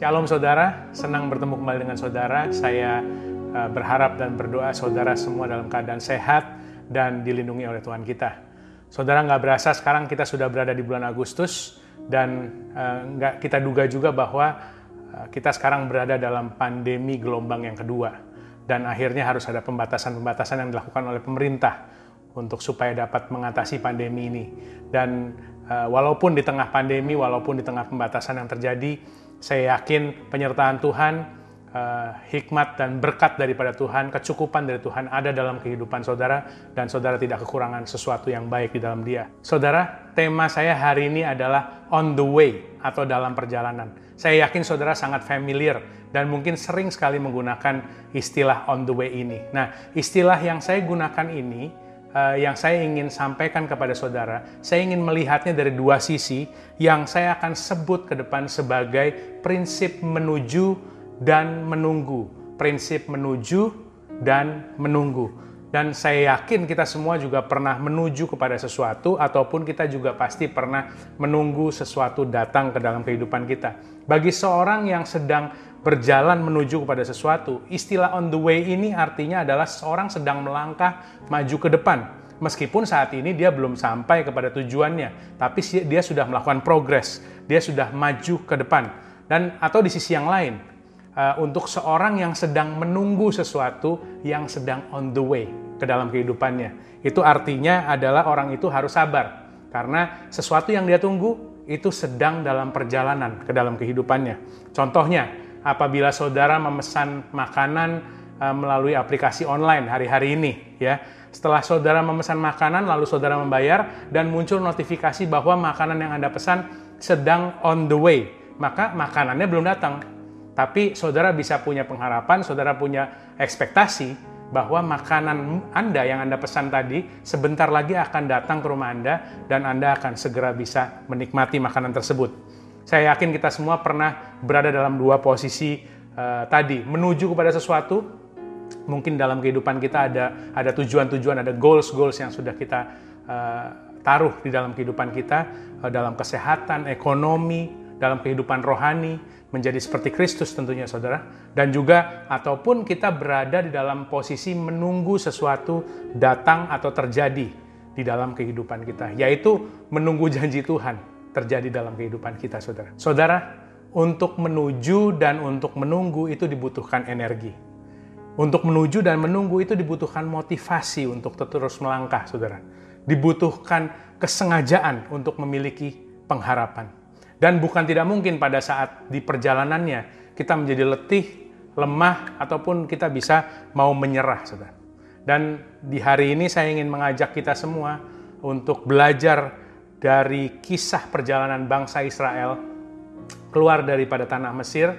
Shalom saudara, senang bertemu kembali dengan saudara. Saya berharap dan berdoa saudara semua dalam keadaan sehat dan dilindungi oleh Tuhan kita. Saudara, nggak berasa sekarang kita sudah berada di bulan Agustus dan nggak kita duga juga bahwa kita sekarang berada dalam pandemi gelombang yang kedua. Dan akhirnya harus ada pembatasan-pembatasan yang dilakukan oleh pemerintah untuk supaya dapat mengatasi pandemi ini. Dan walaupun di tengah pandemi, walaupun di tengah pembatasan yang terjadi, saya yakin penyertaan Tuhan, hikmat dan berkat daripada Tuhan, kecukupan dari Tuhan ada dalam kehidupan saudara, dan saudara tidak kekurangan sesuatu yang baik di dalam Dia. Saudara, tema saya hari ini adalah on the way atau dalam perjalanan. Saya yakin saudara sangat familiar dan mungkin sering sekali menggunakan istilah on the way ini. Nah, istilah yang saya gunakan ini, yang saya ingin sampaikan kepada saudara, saya ingin melihatnya dari dua sisi yang saya akan sebut ke depan sebagai prinsip menuju dan menunggu. Prinsip menuju dan menunggu. Dan saya yakin kita semua juga pernah menuju kepada sesuatu ataupun kita juga pasti pernah menunggu sesuatu datang ke dalam kehidupan kita. Bagi seorang yang sedang berjalan menuju kepada sesuatu, istilah on the way ini artinya adalah seorang sedang melangkah maju ke depan. Meskipun saat ini dia belum sampai kepada tujuannya, tapi dia sudah melakukan progres, dia sudah maju ke depan. Dan atau di sisi yang lain, untuk seorang yang sedang menunggu sesuatu yang sedang on the way ke dalam kehidupannya. Itu artinya adalah orang itu harus sabar. Karena sesuatu yang dia tunggu itu sedang dalam perjalanan ke dalam kehidupannya. Contohnya, apabila saudara memesan makanan melalui aplikasi online hari-hari ini, ya. Setelah saudara memesan makanan, lalu saudara membayar, dan muncul notifikasi bahwa makanan yang Anda pesan sedang on the way. Maka makanannya belum datang. Tapi saudara bisa punya pengharapan, saudara punya ekspektasi bahwa makanan Anda yang Anda pesan tadi sebentar lagi akan datang ke rumah Anda dan Anda akan segera bisa menikmati makanan tersebut. Saya yakin kita semua pernah berada dalam dua posisi tadi, menuju kepada sesuatu, mungkin dalam kehidupan kita ada tujuan-tujuan, ada goals-goals yang sudah kita taruh di dalam kehidupan kita, dalam kesehatan, ekonomi, dalam kehidupan rohani, menjadi seperti Kristus tentunya saudara, dan juga ataupun kita berada di dalam posisi menunggu sesuatu datang atau terjadi di dalam kehidupan kita, yaitu menunggu janji Tuhan terjadi dalam kehidupan kita saudara. Saudara, untuk menuju dan untuk menunggu itu dibutuhkan energi. Untuk menuju dan menunggu itu dibutuhkan motivasi untuk terus melangkah saudara. Dibutuhkan kesengajaan untuk memiliki pengharapan. Dan bukan tidak mungkin pada saat di perjalanannya kita menjadi letih, lemah, ataupun kita bisa mau menyerah, saudara. Dan di hari ini saya ingin mengajak kita semua untuk belajar dari kisah perjalanan bangsa Israel keluar daripada tanah Mesir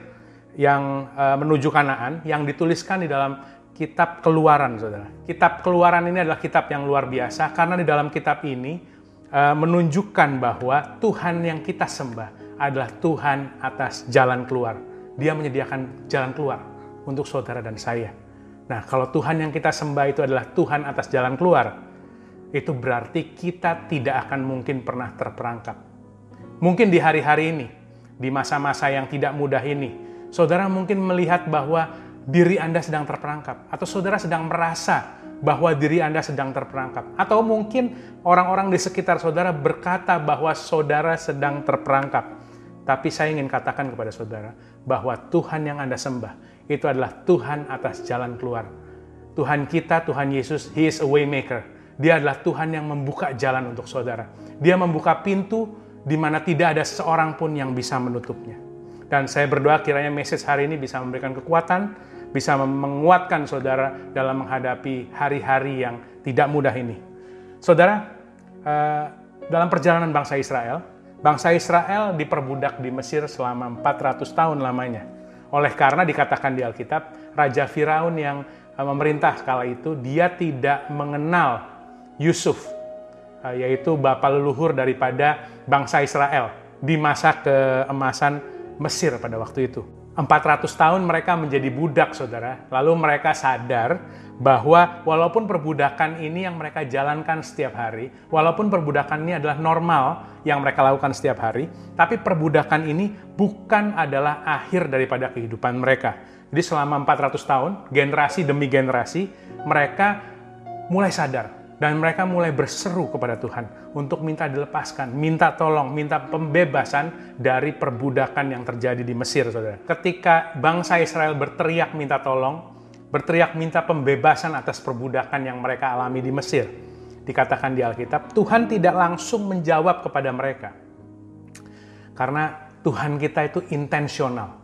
yang menuju Kanaan, yang dituliskan di dalam kitab Keluaran, saudara. Kitab Keluaran ini adalah kitab yang luar biasa karena di dalam kitab ini menunjukkan bahwa Tuhan yang kita sembah adalah Tuhan atas jalan keluar. Dia menyediakan jalan keluar untuk saudara dan saya. Nah, kalau Tuhan yang kita sembah itu adalah Tuhan atas jalan keluar, itu berarti kita tidak akan mungkin pernah terperangkap. Mungkin di hari-hari ini, di masa-masa yang tidak mudah ini, saudara mungkin melihat bahwa diri Anda sedang terperangkap, atau saudara sedang merasa bahwa diri Anda sedang terperangkap. Atau mungkin orang-orang di sekitar saudara berkata bahwa saudara sedang terperangkap. Tapi saya ingin katakan kepada saudara bahwa Tuhan yang Anda sembah itu adalah Tuhan atas jalan keluar. Tuhan kita, Tuhan Yesus, He is a waymaker. Dia adalah Tuhan yang membuka jalan untuk saudara. Dia membuka pintu di mana tidak ada seorang pun yang bisa menutupnya. Dan saya berdoa kiranya message hari ini bisa memberikan kekuatan, bisa menguatkan saudara dalam menghadapi hari-hari yang tidak mudah ini. Saudara, dalam perjalanan bangsa Israel diperbudak di Mesir selama 400 tahun lamanya. Oleh karena dikatakan di Alkitab, Raja Firaun yang memerintah kala itu, dia tidak mengenal Yusuf, yaitu bapa leluhur daripada bangsa Israel di masa keemasan Mesir pada waktu itu. 400 tahun mereka menjadi budak, saudara. Lalu mereka sadar bahwa walaupun perbudakan ini yang mereka jalankan setiap hari, walaupun perbudakan ini adalah normal yang mereka lakukan setiap hari, tapi perbudakan ini bukan adalah akhir daripada kehidupan mereka. Jadi selama 400 tahun, generasi demi generasi, mereka mulai sadar dan mereka mulai berseru kepada Tuhan untuk minta dilepaskan, minta tolong, minta pembebasan dari perbudakan yang terjadi di Mesir, saudara. Ketika bangsa Israel berteriak minta tolong, berteriak minta pembebasan atas perbudakan yang mereka alami di Mesir, dikatakan di Alkitab, Tuhan tidak langsung menjawab kepada mereka. Karena Tuhan kita itu intensional.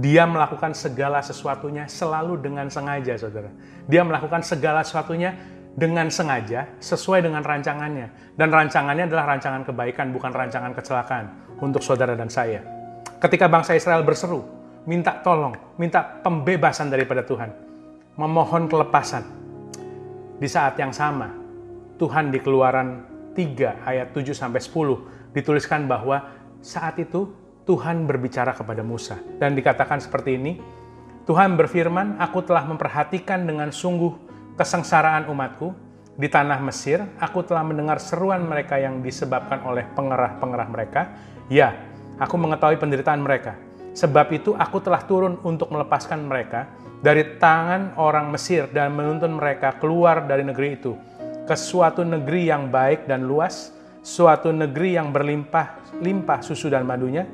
Dia melakukan segala sesuatunya selalu dengan sengaja, saudara. Dia melakukan segala sesuatunya dengan sengaja, sesuai dengan rancangannya. Dan rancangannya adalah rancangan kebaikan, bukan rancangan kecelakaan untuk saudara dan saya. Ketika bangsa Israel berseru, minta tolong, minta pembebasan daripada Tuhan, memohon kelepasan. Di saat yang sama, Tuhan di Keluaran 3 ayat 7-10 dituliskan bahwa saat itu Tuhan berbicara kepada Musa. Dan dikatakan seperti ini, Tuhan berfirman, Aku telah memperhatikan dengan sungguh kesengsaraan umatku di tanah Mesir. Aku telah mendengar seruan mereka yang disebabkan oleh pengerah-pengerah mereka. Ya, Aku mengetahui penderitaan mereka. Sebab itu Aku telah turun untuk melepaskan mereka dari tangan orang Mesir dan menuntun mereka keluar dari negeri itu ke suatu negeri yang baik dan luas, suatu negeri yang berlimpah-limpah susu dan madunya,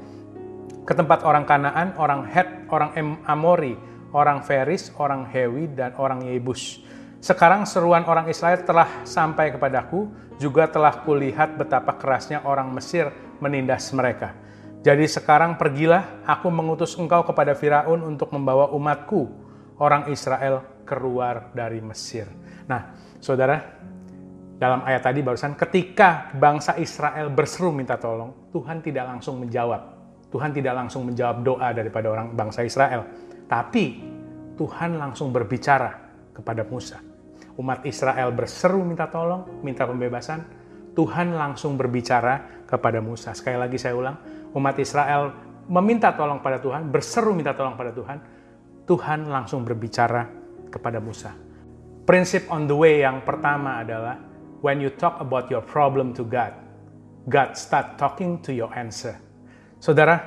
ke tempat orang Kanaan, orang Het, orang Amori, orang Feris, orang Hewi, dan orang Yebus. Sekarang seruan orang Israel telah sampai kepadaku, juga telah kulihat betapa kerasnya orang Mesir menindas mereka. Jadi sekarang pergilah, Aku mengutus engkau kepada Firaun untuk membawa umatku, orang Israel, keluar dari Mesir. Nah, saudara, dalam ayat tadi barusan, ketika bangsa Israel berseru minta tolong, Tuhan tidak langsung menjawab. Tuhan tidak langsung menjawab doa daripada orang bangsa Israel. Tapi, Tuhan langsung berbicara kepada Musa. Umat Israel berseru minta tolong, minta pembebasan. Tuhan langsung berbicara kepada Musa. Sekali lagi saya ulang, umat Israel meminta tolong pada Tuhan, berseru minta tolong pada Tuhan, Tuhan langsung berbicara kepada Musa. Prinsip on the way yang pertama adalah, when you talk about your problem to God, God start talking to your answer. Saudara,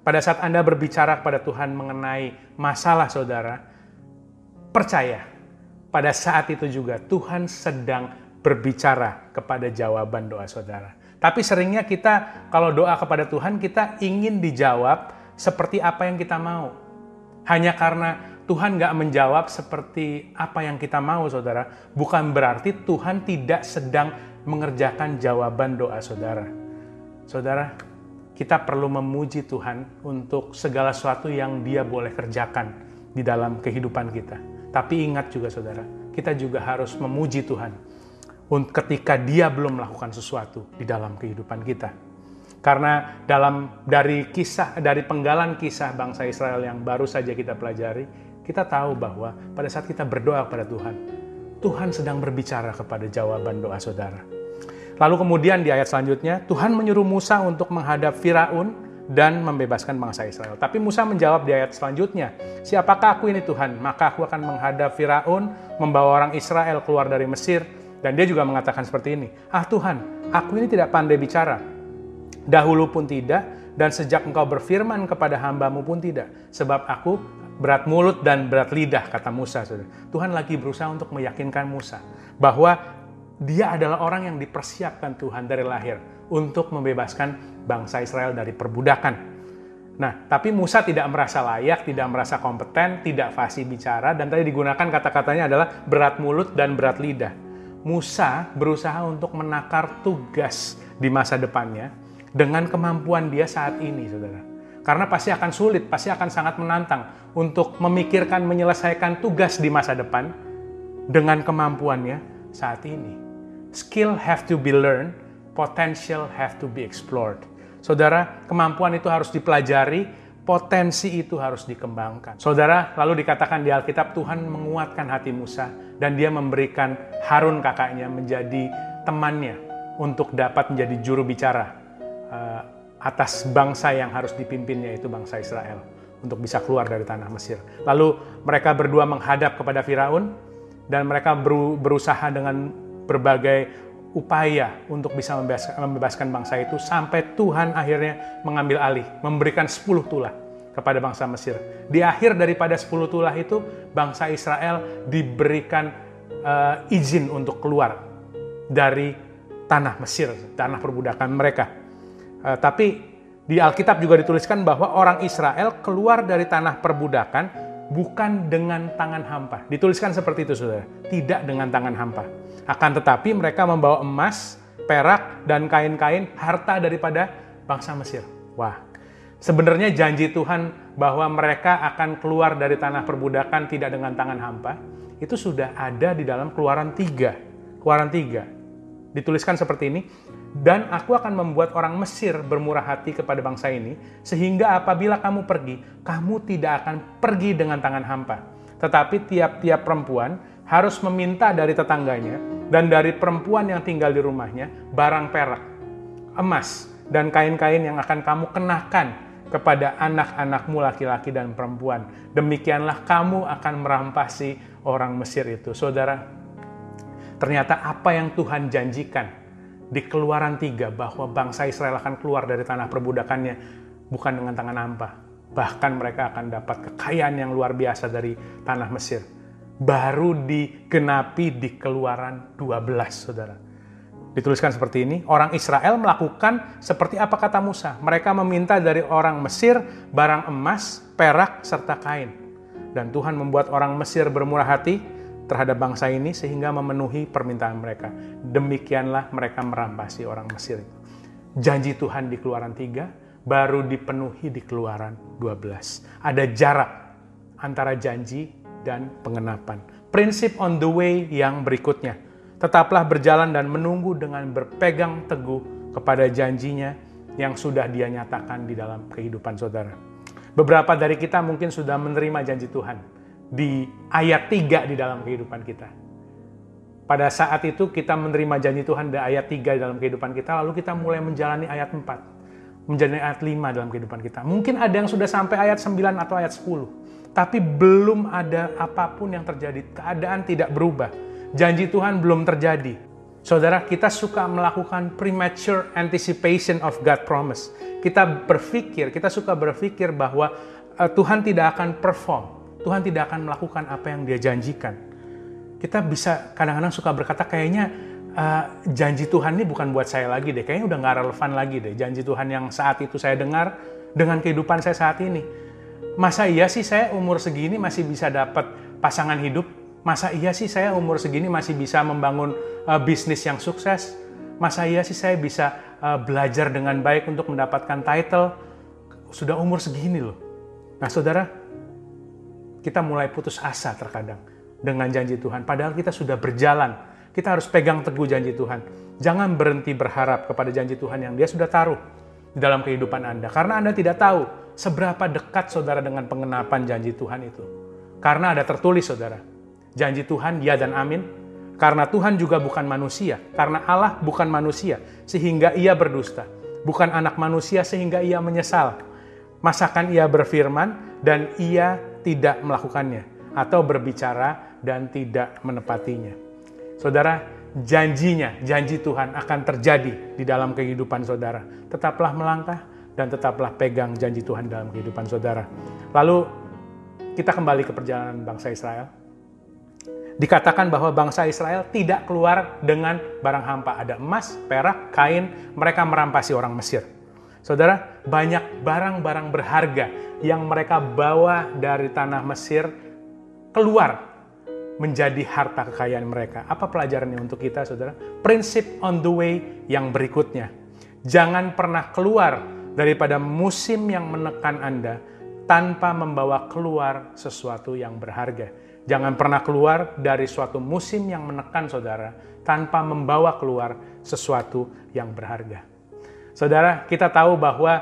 pada saat Anda berbicara kepada Tuhan mengenai masalah saudara, percaya, pada saat itu juga Tuhan sedang berbicara kepada jawaban doa saudara. Tapi seringnya kita, kalau doa kepada Tuhan, kita ingin dijawab seperti apa yang kita mau. Hanya karena Tuhan gak menjawab seperti apa yang kita mau, saudara, bukan berarti Tuhan tidak sedang mengerjakan jawaban doa saudara. Saudara, kita perlu memuji Tuhan untuk segala sesuatu yang Dia boleh kerjakan di dalam kehidupan kita. Tapi ingat juga, saudara, kita juga harus memuji Tuhan ketika Dia belum melakukan sesuatu di dalam kehidupan kita. Karena dari penggalan kisah bangsa Israel yang baru saja kita pelajari, kita tahu bahwa pada saat kita berdoa kepada Tuhan, Tuhan sedang berbicara kepada jawaban doa saudara. Lalu kemudian di ayat selanjutnya, Tuhan menyuruh Musa untuk menghadap Firaun dan membebaskan bangsa Israel. Tapi Musa menjawab di ayat selanjutnya, Siapakah aku ini Tuhan? Maka aku akan menghadap Firaun, membawa orang Israel keluar dari Mesir. Dan dia juga mengatakan seperti ini, Ah Tuhan, aku ini tidak pandai bicara. Dahulu pun tidak, dan sejak engkau berfirman kepada hamba-Mu pun tidak. Sebab aku berat mulut dan berat lidah, kata Musa. Saudara. Tuhan lagi berusaha untuk meyakinkan Musa bahwa dia adalah orang yang dipersiapkan Tuhan dari lahir untuk membebaskan bangsa Israel dari perbudakan. Nah, tapi Musa tidak merasa layak, tidak merasa kompeten, tidak fasih bicara, dan tadi digunakan kata-katanya adalah berat mulut dan berat lidah. Musa berusaha untuk menakar tugas di masa depannya, dengan kemampuan dia saat ini, saudara. Karena pasti akan sulit, pasti akan sangat menantang untuk memikirkan, menyelesaikan tugas di masa depan dengan kemampuannya saat ini. Skill have to be learned, potential have to be explored. Saudara, kemampuan itu harus dipelajari, potensi itu harus dikembangkan. Saudara, lalu dikatakan di Alkitab, Tuhan menguatkan hati Musa dan Dia memberikan Harun kakaknya menjadi temannya untuk dapat menjadi juru bicara atas bangsa yang harus dipimpinnya, itu bangsa Israel, untuk bisa keluar dari tanah Mesir. Lalu mereka berdua menghadap kepada Firaun dan mereka berusaha dengan berbagai upaya untuk bisa membebaskan bangsa itu sampai Tuhan akhirnya mengambil alih, memberikan 10 tulah kepada bangsa Mesir. Di akhir daripada 10 tulah itu bangsa Israel diberikan izin untuk keluar dari tanah Mesir, tanah perbudakan mereka. Tapi di Alkitab juga dituliskan bahwa orang Israel keluar dari tanah perbudakan bukan dengan tangan hampa. Dituliskan seperti itu, saudara. Tidak dengan tangan hampa. Akan tetapi mereka membawa emas, perak, dan kain-kain harta daripada bangsa Mesir. Wah, sebenarnya janji Tuhan bahwa mereka akan keluar dari tanah perbudakan tidak dengan tangan hampa, itu sudah ada di dalam Keluaran 3. Keluaran 3. Dituliskan seperti ini. Dan aku akan membuat orang Mesir bermurah hati kepada bangsa ini, sehingga apabila kamu pergi, kamu tidak akan pergi dengan tangan hampa. Tetapi tiap-tiap perempuan harus meminta dari tetangganya dan dari perempuan yang tinggal di rumahnya barang perak, emas, dan kain-kain yang akan kamu kenakan kepada anak-anakmu laki-laki dan perempuan. Demikianlah kamu akan merampasi orang Mesir itu. Saudara, ternyata apa yang Tuhan janjikan di Keluaran 3 bahwa bangsa Israel akan keluar dari tanah perbudakannya bukan dengan tangan hampa. Bahkan mereka akan dapat kekayaan yang luar biasa dari tanah Mesir. Baru digenapi di Keluaran 12, saudara. Dituliskan seperti ini, orang Israel melakukan seperti apa kata Musa. Mereka meminta dari orang Mesir barang emas, perak, serta kain. Dan Tuhan membuat orang Mesir bermurah hati terhadap bangsa ini sehingga memenuhi permintaan mereka. Demikianlah mereka merampasi orang Mesir. Janji Tuhan di Keluaran 3 baru dipenuhi di Keluaran 12. Ada jarak antara janji dan pengenapan. Prinsip on the way yang berikutnya. Tetaplah berjalan dan menunggu dengan berpegang teguh kepada janjinya yang sudah Dia nyatakan di dalam kehidupan saudara. Beberapa dari kita mungkin sudah menerima janji Tuhan di ayat 3 di dalam kehidupan kita. Pada saat itu kita menerima janji Tuhan di ayat 3 dalam kehidupan kita, lalu kita mulai menjalani ayat 4, menjalani ayat 5 dalam kehidupan kita. Mungkin ada yang sudah sampai ayat 9 atau ayat 10, tapi belum ada apapun yang terjadi. Keadaan tidak berubah. Janji Tuhan belum terjadi. Saudara, kita suka melakukan premature anticipation of God's promise. Kita suka berpikir bahwa Tuhan tidak akan perform. Tuhan tidak akan melakukan apa yang Dia janjikan. Kita bisa kadang-kadang suka berkata kayaknya janji Tuhan ini bukan buat saya lagi deh. Kayaknya udah gak relevan lagi deh. Janji Tuhan yang saat itu saya dengar dengan kehidupan saya saat ini. Masa iya sih saya umur segini masih bisa dapat pasangan hidup? Masa iya sih saya umur segini masih bisa membangun bisnis yang sukses? Masa iya sih saya bisa belajar dengan baik untuk mendapatkan title? Sudah umur segini loh. Nah saudara, kita mulai putus asa terkadang dengan janji Tuhan. Padahal kita sudah berjalan. Kita harus pegang teguh janji Tuhan. Jangan berhenti berharap kepada janji Tuhan yang Dia sudah taruh di dalam kehidupan Anda. Karena Anda tidak tahu seberapa dekat saudara dengan pengenapan janji Tuhan itu. Karena ada tertulis saudara. Janji Tuhan, ya dan amin. Karena Tuhan juga bukan manusia. Karena Allah bukan manusia sehingga Ia berdusta. Bukan anak manusia sehingga Ia menyesal. Masakan Ia berfirman dan Ia tidak melakukannya, atau berbicara dan tidak menepatinya. Saudara, janji Tuhan akan terjadi di dalam kehidupan saudara. Tetaplah melangkah dan tetaplah pegang janji Tuhan dalam kehidupan saudara. Lalu kita kembali ke perjalanan bangsa Israel. Dikatakan bahwa bangsa Israel tidak keluar dengan barang hampa. Ada emas, perak, kain, mereka merampasi orang Mesir. Saudara, banyak barang-barang berharga yang mereka bawa dari tanah Mesir keluar menjadi harta kekayaan mereka. Apa pelajarannya untuk kita, saudara? Prinsip on the way yang berikutnya. Jangan pernah keluar daripada musim yang menekan Anda tanpa membawa keluar sesuatu yang berharga. Jangan pernah keluar dari suatu musim yang menekan saudara tanpa membawa keluar sesuatu yang berharga. Saudara, kita tahu bahwa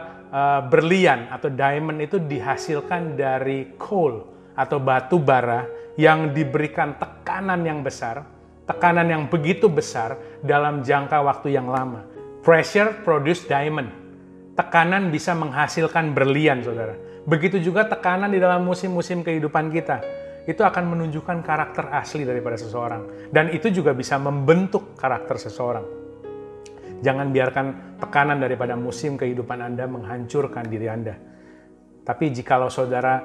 berlian atau diamond itu dihasilkan dari coal atau batu bara yang diberikan tekanan yang besar, tekanan yang begitu besar dalam jangka waktu yang lama. Pressure produce diamond. tekanan bisa menghasilkan berlian, saudara. Begitu juga tekanan di dalam musim-musim kehidupan kita. Itu akan menunjukkan karakter asli daripada seseorang. Dan itu juga bisa membentuk karakter seseorang. Jangan biarkan tekanan daripada musim kehidupan Anda menghancurkan diri Anda. Tapi jikalau saudara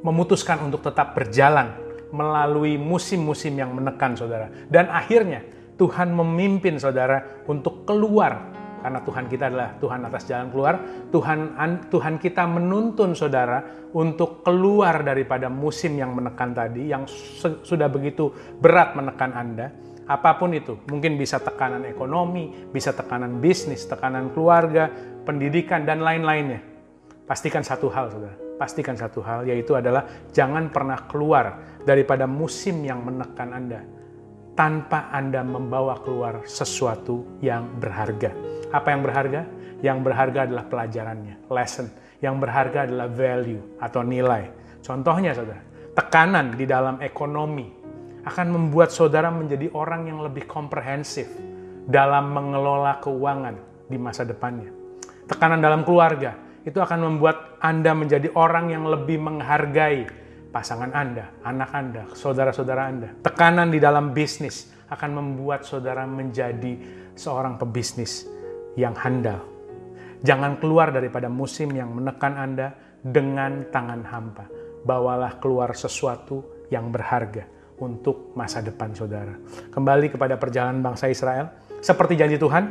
memutuskan untuk tetap berjalan melalui musim-musim yang menekan saudara. Dan akhirnya Tuhan memimpin saudara untuk keluar. Karena Tuhan kita adalah Tuhan atas jalan keluar. Tuhan kita menuntun saudara untuk keluar daripada musim yang menekan tadi, yang sudah begitu berat menekan Anda. Apapun itu, mungkin bisa tekanan ekonomi, bisa tekanan bisnis, tekanan keluarga, pendidikan, dan lain-lainnya. Pastikan satu hal, saudara. Pastikan satu hal, yaitu adalah jangan pernah keluar daripada musim yang menekan Anda tanpa Anda membawa keluar sesuatu yang berharga. Apa yang berharga? Yang berharga adalah pelajarannya, lesson. Yang berharga adalah value atau nilai. Contohnya, saudara, tekanan di dalam ekonomi akan membuat saudara menjadi orang yang lebih komprehensif dalam mengelola keuangan di masa depannya. Tekanan dalam keluarga itu akan membuat Anda menjadi orang yang lebih menghargai pasangan Anda, anak Anda, saudara-saudara Anda. Tekanan di dalam bisnis akan membuat saudara menjadi seorang pebisnis yang handal. Jangan keluar daripada musim yang menekan Anda dengan tangan hampa. Bawalah keluar sesuatu yang berharga untuk masa depan saudara. Kembali kepada perjalanan bangsa Israel, seperti janji Tuhan,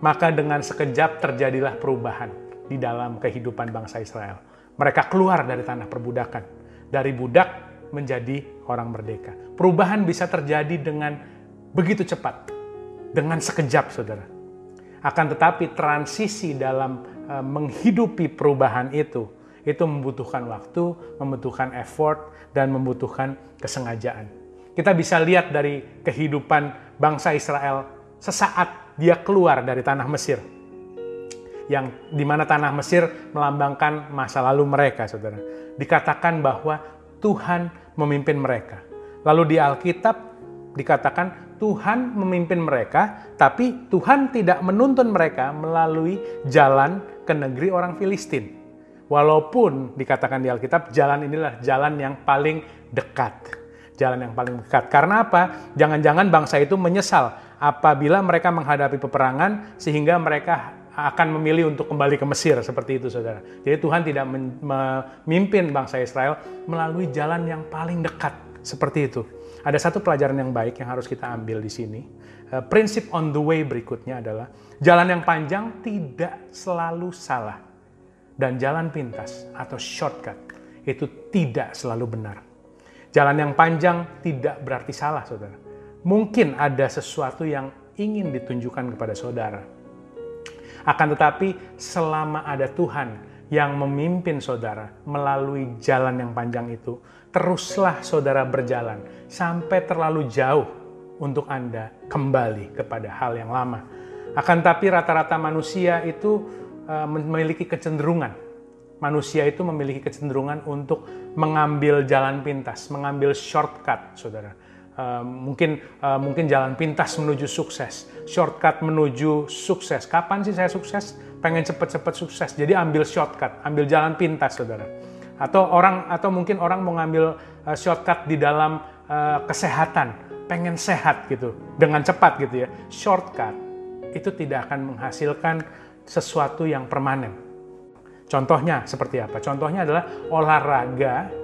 maka dengan sekejap terjadilah perubahan di dalam kehidupan bangsa Israel. Mereka keluar dari tanah perbudakan, dari budak menjadi orang merdeka. Perubahan bisa terjadi dengan begitu cepat, dengan sekejap saudara. Akan tetapi transisi dalam menghidupi perubahan itu membutuhkan waktu, membutuhkan effort, dan membutuhkan kesengajaan. Kita bisa lihat dari kehidupan bangsa Israel sesaat dia keluar dari tanah Mesir. Yang dimana tanah Mesir melambangkan masa lalu mereka, saudara. Dikatakan bahwa Tuhan memimpin mereka. Lalu di Alkitab dikatakan, Tuhan memimpin mereka, tapi Tuhan tidak menuntun mereka melalui jalan ke negeri orang Filistin. Walaupun dikatakan di Alkitab, jalan inilah jalan yang paling dekat. Jalan yang paling dekat. Karena apa? Jangan-jangan bangsa itu menyesal apabila mereka menghadapi peperangan sehingga mereka akan memilih untuk kembali ke Mesir. Seperti itu, saudara. Jadi Tuhan tidak memimpin bangsa Israel melalui jalan yang paling dekat. Seperti itu. Ada satu pelajaran yang baik yang harus kita ambil di sini. Prinsip on the way berikutnya adalah jalan yang panjang tidak selalu salah. Dan jalan pintas atau shortcut itu tidak selalu benar. Jalan yang panjang tidak berarti salah, saudara. Mungkin ada sesuatu yang ingin ditunjukkan kepada saudara. Akan tetapi selama ada Tuhan yang memimpin saudara melalui jalan yang panjang itu, teruslah saudara berjalan sampai terlalu jauh untuk Anda kembali kepada hal yang lama. Akan tapi rata-rata manusia itu memiliki kecenderungan. Manusia itu memiliki kecenderungan untuk mengambil jalan pintas, mengambil shortcut, saudara. Mungkin jalan pintas menuju sukses, shortcut menuju sukses. Kapan sih saya sukses? Pengen cepet-cepet sukses. Jadi ambil shortcut, ambil jalan pintas, saudara. Atau mungkin orang mau ngambil shortcut di dalam kesehatan, pengen sehat gitu, dengan cepat gitu ya. Shortcut itu tidak akan menghasilkan sesuatu yang permanen. Contohnya seperti apa? Contohnya adalah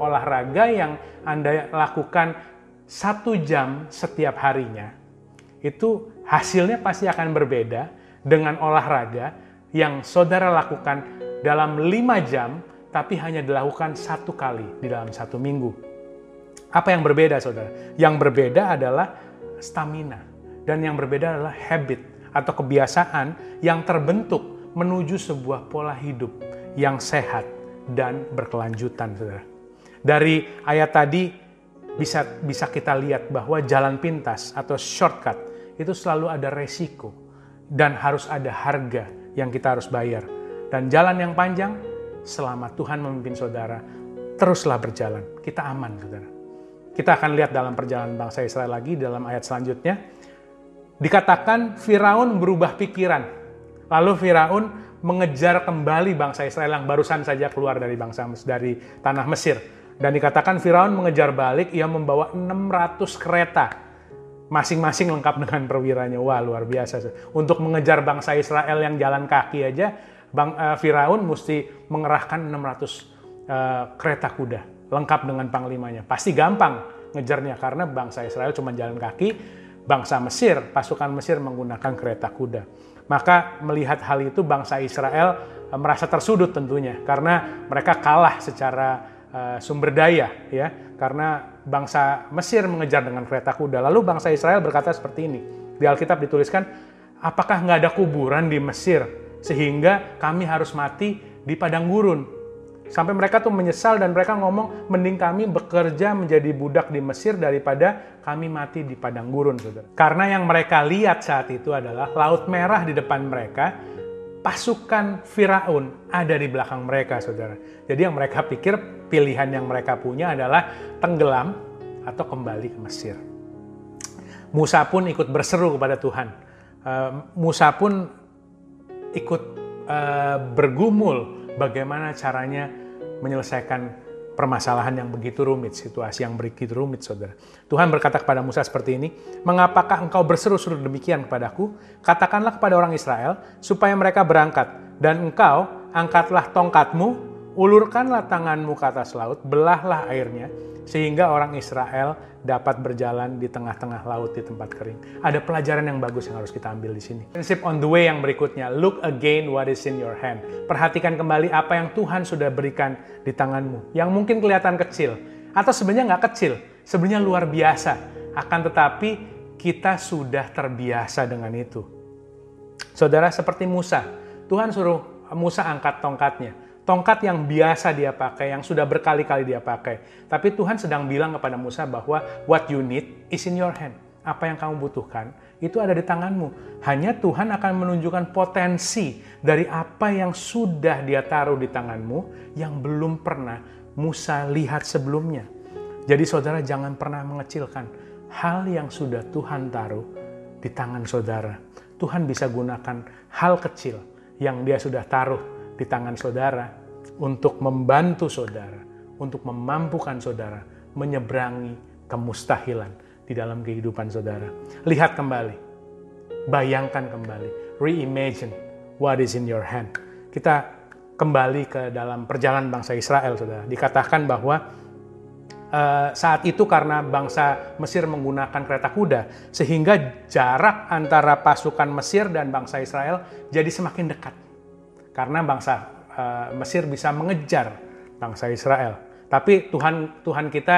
olahraga yang Anda lakukan 1 jam setiap harinya, itu hasilnya pasti akan berbeda dengan olahraga yang saudara lakukan dalam 5 jam, tapi hanya dilakukan 1 kali di dalam 1 minggu. Apa yang berbeda, saudara? Yang berbeda adalah stamina, dan yang berbeda adalah habit atau kebiasaan yang terbentuk menuju sebuah pola hidup yang sehat dan berkelanjutan, saudara. Dari ayat tadi, Bisa kita lihat bahwa jalan pintas atau shortcut itu selalu ada resiko dan harus ada harga yang kita harus bayar. Dan jalan yang panjang, selama Tuhan memimpin saudara, teruslah berjalan. Kita aman, saudara. Kita akan lihat dalam perjalanan bangsa Israel lagi dalam ayat selanjutnya. Dikatakan Firaun berubah pikiran Lalu Firaun mengejar kembali bangsa Israel yang barusan saja keluar dari tanah Mesir. Dan dikatakan Firaun mengejar balik, ia membawa 600 kereta. Masing-masing lengkap dengan perwiranya. Wah, luar biasa. Untuk mengejar bangsa Israel yang jalan kaki aja, Firaun mesti mengerahkan 600 kereta kuda. Lengkap dengan panglimanya. Pasti gampang ngejarnya karena bangsa Israel cuma jalan kaki. Bangsa Mesir, pasukan Mesir menggunakan kereta kuda. Maka melihat hal itu bangsa Israel merasa tersudut tentunya. Karena mereka kalah secara sumber daya, ya, karena bangsa Mesir mengejar dengan kereta kuda. Lalu bangsa Israel berkata seperti ini, di Alkitab dituliskan, apakah nggak ada kuburan di Mesir sehingga kami harus mati di padang gurun? Sampai mereka tuh menyesal dan mereka ngomong, mending kami bekerja menjadi budak di Mesir daripada kami mati di padang gurun, saudara. Karena yang mereka lihat saat itu adalah Laut Merah di depan mereka, pasukan Firaun ada di belakang mereka, saudara. Jadi yang mereka pikir, pilihan yang mereka punya adalah tenggelam atau kembali ke Mesir. Musa pun ikut berseru kepada Tuhan. Musa pun ikut bergumul bagaimana caranya menyelesaikan permasalahan yang begitu rumit, situasi yang begitu rumit, saudara. Tuhan berkata kepada Musa seperti ini, mengapakah engkau berseru-seru demikian kepadaku? Katakanlah kepada orang Israel supaya mereka berangkat, dan engkau angkatlah tongkatmu, ulurkanlah tanganmu ke atas laut, belahlah airnya, sehingga orang Israel dapat berjalan di tengah-tengah laut di tempat kering. Ada pelajaran yang bagus yang harus kita ambil di sini. Prinsip on the way yang berikutnya, look again what is in your hand. Perhatikan kembali apa yang Tuhan sudah berikan di tanganmu, yang mungkin kelihatan kecil, atau sebenarnya nggak kecil, sebenarnya luar biasa. Akan tetapi kita sudah terbiasa dengan itu. Saudara, seperti Musa, Tuhan suruh Musa angkat tongkatnya. Tongkat yang biasa dia pakai, yang sudah berkali-kali dia pakai. Tapi Tuhan sedang bilang kepada Musa bahwa what you need is in your hand. Apa yang kamu butuhkan, itu ada di tanganmu. Hanya Tuhan akan menunjukkan potensi dari apa yang sudah dia taruh di tanganmu, yang belum pernah Musa lihat sebelumnya. Jadi saudara jangan pernah mengecilkan hal yang sudah Tuhan taruh di tangan saudara. Tuhan bisa gunakan hal kecil yang dia sudah taruh di tangan saudara untuk membantu saudara, untuk memampukan saudara menyeberangi kemustahilan di dalam kehidupan saudara. Lihat kembali, bayangkan kembali, reimagine what is in your hand. Kita kembali ke dalam perjalanan bangsa Israel, saudara. Dikatakan bahwa saat itu karena bangsa Mesir menggunakan kereta kuda, sehingga jarak antara pasukan Mesir dan bangsa Israel jadi semakin dekat. Karena bangsa Mesir bisa mengejar bangsa Israel. Tapi Tuhan kita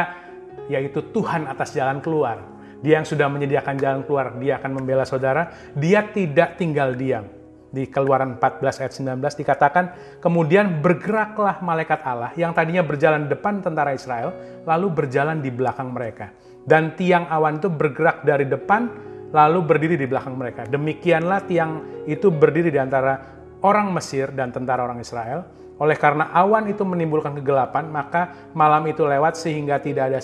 yaitu Tuhan atas jalan keluar. Dia yang sudah menyediakan jalan keluar, dia akan membela saudara. Dia tidak tinggal diam. Di Keluaran 14 ayat 19 dikatakan, kemudian bergeraklah malaikat Allah yang tadinya berjalan di depan tentara Israel, lalu berjalan di belakang mereka. Dan tiang awan itu bergerak dari depan, lalu berdiri di belakang mereka. Demikianlah tiang itu berdiri di antara orang Mesir dan tentara orang Israel. Oleh karena awan itu menimbulkan kegelapan, maka malam itu lewat sehingga tidak ada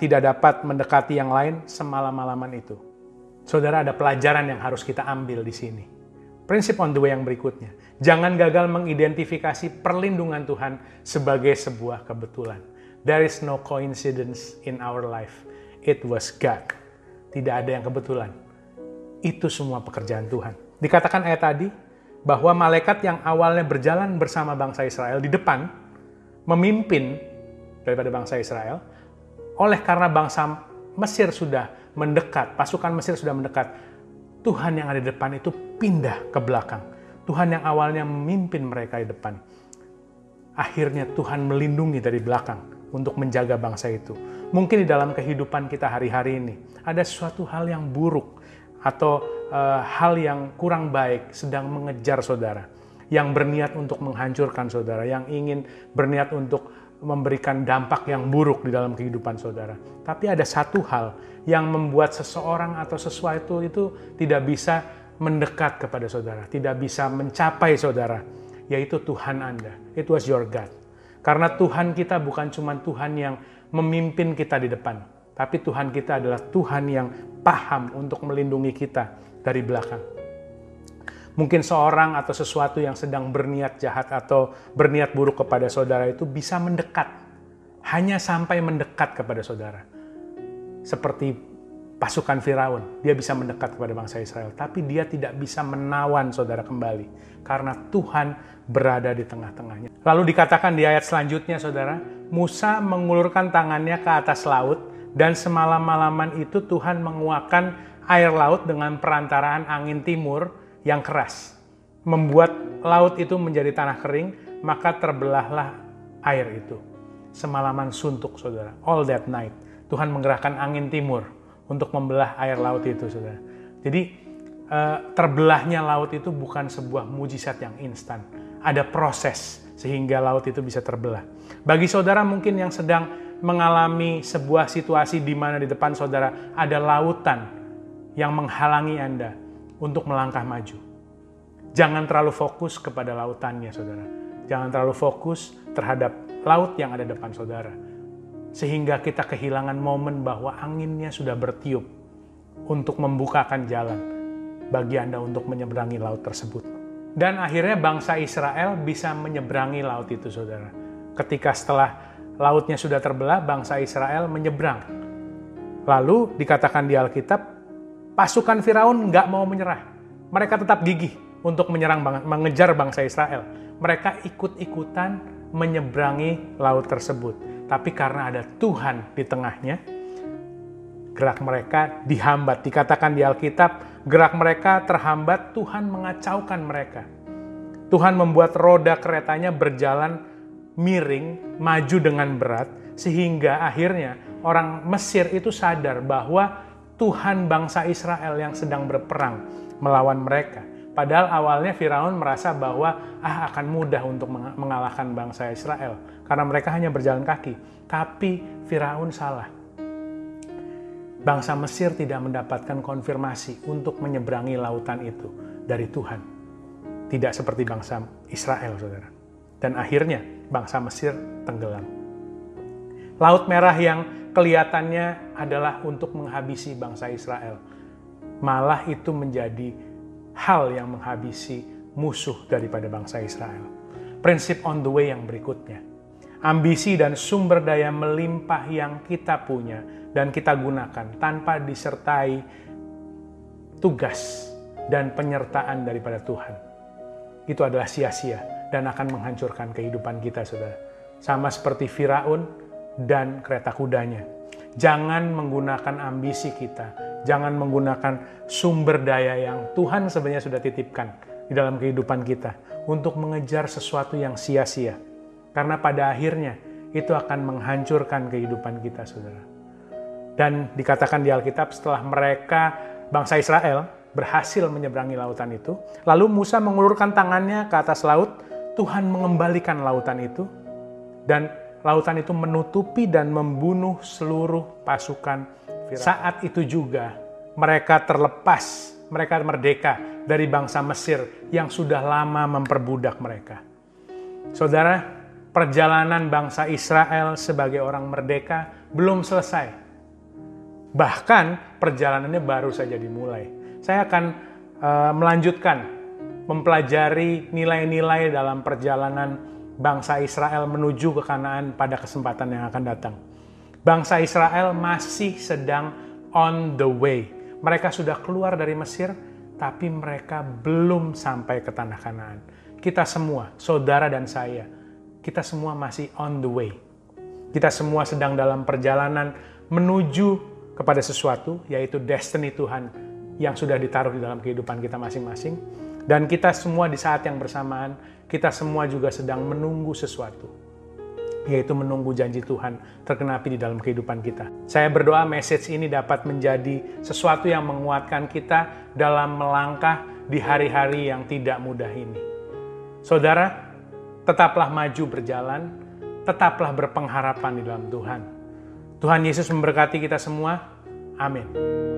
tidak dapat mendekati yang lain semalam-malaman itu. Saudara, ada pelajaran yang harus kita ambil di sini. Prinsip on the way yang berikutnya, jangan gagal mengidentifikasi perlindungan Tuhan sebagai sebuah kebetulan. There is no coincidence in our life. It was God. Tidak ada yang kebetulan. Itu semua pekerjaan Tuhan. Dikatakan ayat tadi bahwa malaikat yang awalnya berjalan bersama bangsa Israel di depan memimpin daripada bangsa Israel, oleh karena bangsa Mesir sudah mendekat, pasukan Mesir sudah mendekat, Tuhan yang ada di depan itu pindah ke belakang. Tuhan yang awalnya memimpin mereka di depan, akhirnya Tuhan melindungi dari belakang untuk menjaga bangsa itu. Mungkin di dalam kehidupan kita hari-hari ini ada suatu hal yang buruk atau hal yang kurang baik sedang mengejar saudara, yang berniat untuk menghancurkan saudara, yang ingin berniat untuk memberikan dampak yang buruk di dalam kehidupan saudara. Tapi ada satu hal yang membuat seseorang atau sesuatu itu tidak bisa mendekat kepada saudara, tidak bisa mencapai saudara, yaitu Tuhan Anda. It was your God. Karena Tuhan kita bukan cuma Tuhan yang memimpin kita di depan, tapi Tuhan kita adalah Tuhan yang paham untuk melindungi kita dari belakang. mungkin seorang atau sesuatu yang sedang berniat jahat atau berniat buruk kepada saudara itu bisa mendekat. Hanya sampai mendekat kepada saudara. Seperti pasukan Firaun, dia bisa mendekat kepada bangsa Israel. Tapi dia tidak bisa menawan saudara kembali. Karena Tuhan berada di tengah-tengahnya. Lalu dikatakan di ayat selanjutnya saudara, Musa mengulurkan tangannya ke atas laut. Dan semalam-malaman itu Tuhan menguakkan air laut dengan perantaraan angin timur yang keras. Membuat laut itu menjadi tanah kering, maka terbelahlah air itu. Semalaman suntuk, saudara. All that night. Tuhan menggerakkan angin timur untuk membelah air laut itu, saudara. Jadi terbelahnya laut itu bukan sebuah mujizat yang instan. Ada proses sehingga laut itu bisa terbelah. Bagi saudara mungkin yang sedang mengalami sebuah situasi di mana di depan saudara ada lautan yang menghalangi Anda untuk melangkah maju. Jangan terlalu fokus kepada lautannya, saudara. Jangan terlalu fokus terhadap laut yang ada depan saudara. Sehingga kita kehilangan momen bahwa anginnya sudah bertiup untuk membukakan jalan bagi Anda untuk menyeberangi laut tersebut. Dan akhirnya bangsa Israel bisa menyeberangi laut itu, saudara. Ketika setelah lautnya sudah terbelah, bangsa Israel menyeberang. Lalu dikatakan di Alkitab, pasukan Firaun nggak mau menyerah. Mereka tetap gigih untuk menyerang, mengejar bangsa Israel. Mereka ikut-ikutan menyeberangi laut tersebut. Tapi karena ada Tuhan di tengahnya, gerak mereka dihambat. Dikatakan di Alkitab, gerak mereka terhambat, Tuhan mengacaukan mereka. Tuhan membuat roda keretanya berjalan miring, maju dengan berat, sehingga akhirnya orang Mesir itu sadar bahwa Tuhan bangsa Israel yang sedang berperang melawan mereka. Padahal awalnya Firaun merasa bahwa akan mudah untuk mengalahkan bangsa Israel karena mereka hanya berjalan kaki. Tapi Firaun salah. Bangsa Mesir tidak mendapatkan konfirmasi untuk menyeberangi lautan itu dari Tuhan. Tidak seperti bangsa Israel, saudara. Dan akhirnya bangsa Mesir tenggelam. Laut Merah yang kelihatannya adalah untuk menghabisi bangsa Israel, malah itu menjadi hal yang menghabisi musuh daripada bangsa Israel. Prinsip on the way yang berikutnya. Ambisi dan sumber daya melimpah yang kita punya dan kita gunakan tanpa disertai tugas dan penyertaan daripada Tuhan. Itu adalah sia-sia. Dan akan menghancurkan kehidupan kita, saudara. Sama seperti Firaun dan kereta kudanya. Jangan menggunakan ambisi kita. Jangan menggunakan sumber daya yang Tuhan sebenarnya sudah titipkan di dalam kehidupan kita untuk mengejar sesuatu yang sia-sia. Karena pada akhirnya itu akan menghancurkan kehidupan kita, saudara. Dan dikatakan di Alkitab setelah mereka, bangsa Israel, berhasil menyeberangi lautan itu. Lalu Musa mengulurkan tangannya ke atas laut. Tuhan mengembalikan lautan itu, dan lautan itu menutupi dan membunuh seluruh pasukan Firaun. Saat itu juga mereka terlepas, mereka merdeka dari bangsa Mesir yang sudah lama memperbudak mereka. Saudara, perjalanan bangsa Israel sebagai orang merdeka belum selesai. Bahkan perjalanannya baru saja dimulai. Saya akan melanjutkan mempelajari nilai-nilai dalam perjalanan bangsa Israel menuju ke Kanaan pada kesempatan yang akan datang. Bangsa Israel masih sedang on the way. Mereka sudah keluar dari Mesir, tapi mereka belum sampai ke tanah Kanaan. Kita semua, saudara dan saya, kita semua masih on the way. Kita semua sedang dalam perjalanan menuju kepada sesuatu, yaitu destiny Tuhan yang sudah ditaruh di dalam kehidupan kita masing-masing. Dan kita semua di saat yang bersamaan, kita semua juga sedang menunggu sesuatu. Yaitu menunggu janji Tuhan tergenapi di dalam kehidupan kita. Saya berdoa message ini dapat menjadi sesuatu yang menguatkan kita dalam melangkah di hari-hari yang tidak mudah ini. Saudara, tetaplah maju berjalan, tetaplah berpengharapan di dalam Tuhan. Tuhan Yesus memberkati kita semua. Amin.